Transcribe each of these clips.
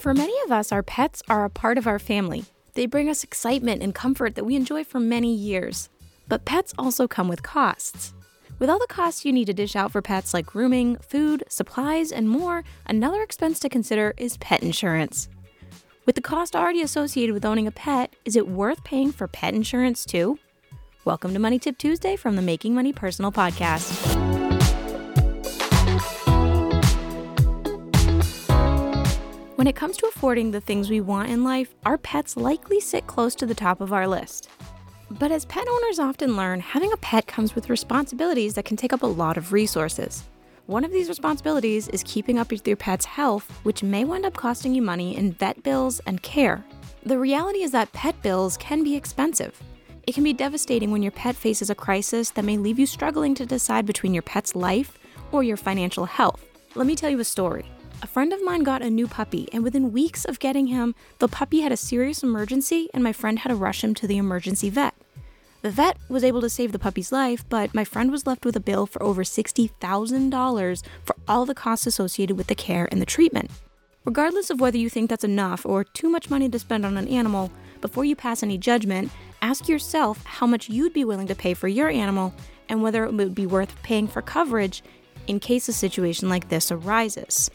For many of us, our pets are a part of our family. They bring us excitement and comfort that we enjoy for many years. But pets also come with costs. With all the costs you need to dish out for pets like grooming, food, supplies, and more, another expense to consider is pet insurance. With the cost already associated with owning a pet, is it worth paying for pet insurance too? Welcome to Money Tip Tuesday from the Making Money Personal Podcast. When it comes to affording the things we want in life, our pets likely sit close to the top of our list. But as pet owners often learn, having a pet comes with responsibilities that can take up a lot of resources. One of these responsibilities is keeping up with your pet's health, which may wind up costing you money in vet bills and care. The reality is that pet bills can be expensive. It can be devastating when your pet faces a crisis that may leave you struggling to decide between your pet's life or your financial health. Let me tell you a story. A friend of mine got a new puppy, and within weeks of getting him, the puppy had a serious emergency, and my friend had to rush him to the emergency vet. The vet was able to save the puppy's life, but my friend was left with a bill for over $60,000 for all the costs associated with the care and the treatment. Regardless of whether you think that's enough or too much money to spend on an animal, before you pass any judgment, ask yourself how much you'd be willing to pay for your animal and whether it would be worth paying for coverage in case a situation like this arises.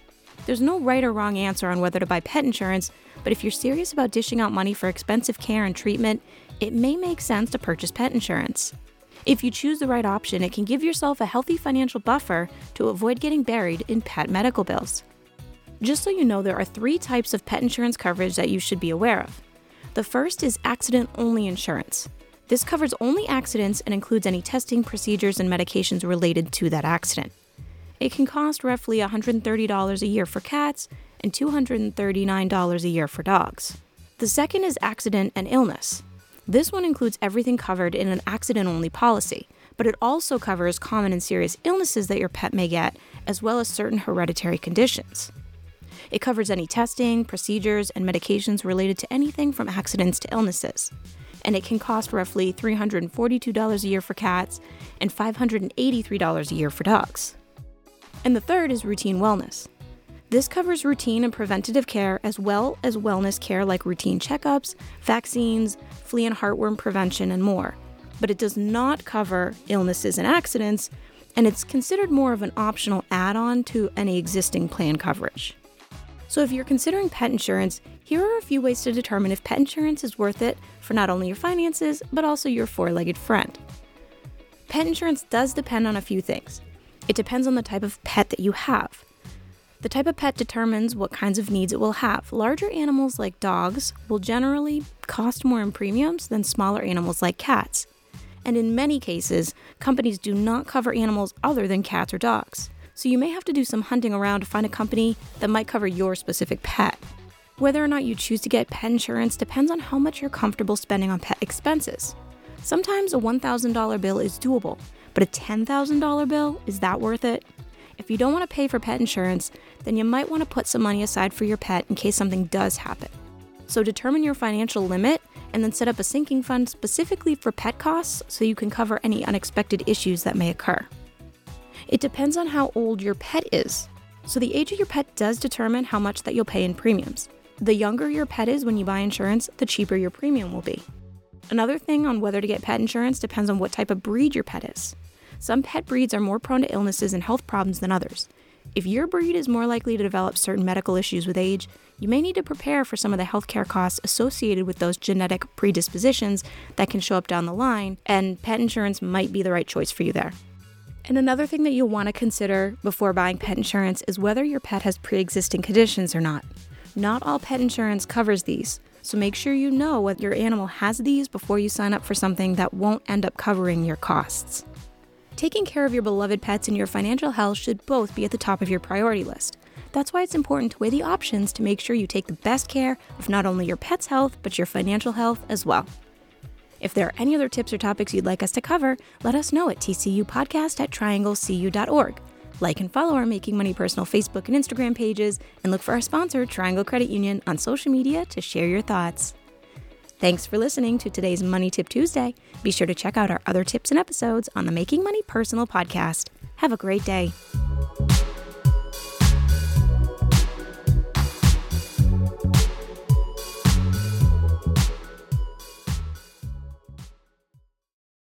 There's no right or wrong answer on whether to buy pet insurance, but if you're serious about dishing out money for expensive care and treatment, it may make sense to purchase pet insurance. If you choose the right option, it can give yourself a healthy financial buffer to avoid getting buried in pet medical bills. Just so you know, there are 3 types of pet insurance coverage that you should be aware of. The first is accident-only insurance. This covers only accidents and includes any testing, procedures, and medications related to that accident. It can cost roughly $130 a year for cats and $239 a year for dogs. The second is accident and illness. This one includes everything covered in an accident-only policy, but it also covers common and serious illnesses that your pet may get, as well as certain hereditary conditions. It covers any testing, procedures, and medications related to anything from accidents to illnesses. And it can cost roughly $342 a year for cats and $583 a year for dogs. And the third is routine wellness. This covers routine and preventative care as well as wellness care like routine checkups, vaccines, flea and heartworm prevention, and more. But it does not cover illnesses and accidents, and it's considered more of an optional add-on to any existing plan coverage. So if you're considering pet insurance, here are a few ways to determine if pet insurance is worth it for not only your finances, but also your 4-legged friend. Pet insurance does depend on a few things. It depends on the type of pet that you have. The type of pet determines what kinds of needs it will have. Larger animals like dogs will generally cost more in premiums than smaller animals like cats. And in many cases, companies do not cover animals other than cats or dogs. So you may have to do some hunting around to find a company that might cover your specific pet. Whether or not you choose to get pet insurance depends on how much you're comfortable spending on pet expenses. Sometimes a $1,000 bill is doable, but a $10,000 bill, is that worth it? If you don't want to pay for pet insurance, then you might want to put some money aside for your pet in case something does happen. So determine your financial limit and then set up a sinking fund specifically for pet costs so you can cover any unexpected issues that may occur. It depends on how old your pet is. So the age of your pet does determine how much that you'll pay in premiums. The younger your pet is when you buy insurance, the cheaper your premium will be. Another thing on whether to get pet insurance depends on what type of breed your pet is. Some pet breeds are more prone to illnesses and health problems than others. If your breed is more likely to develop certain medical issues with age, you may need to prepare for some of the healthcare costs associated with those genetic predispositions that can show up down the line, and pet insurance might be the right choice for you there. And another thing that you'll want to consider before buying pet insurance is whether your pet has pre-existing conditions or not. Not all pet insurance covers these. So make sure you know what your animal has these before you sign up for something that won't end up covering your costs. Taking care of your beloved pets and your financial health should both be at the top of your priority list. That's why it's important to weigh the options to make sure you take the best care of not only your pet's health, but your financial health as well. If there are any other tips or topics you'd like us to cover, let us know at TCUpodcast at TriangleCU.org. Like and follow our Making Money Personal Facebook and Instagram pages, and look for our sponsor, Triangle Credit Union, on social media to share your thoughts. Thanks for listening to today's Money Tip Tuesday. Be sure to check out our other tips and episodes on the Making Money Personal podcast. Have a great day.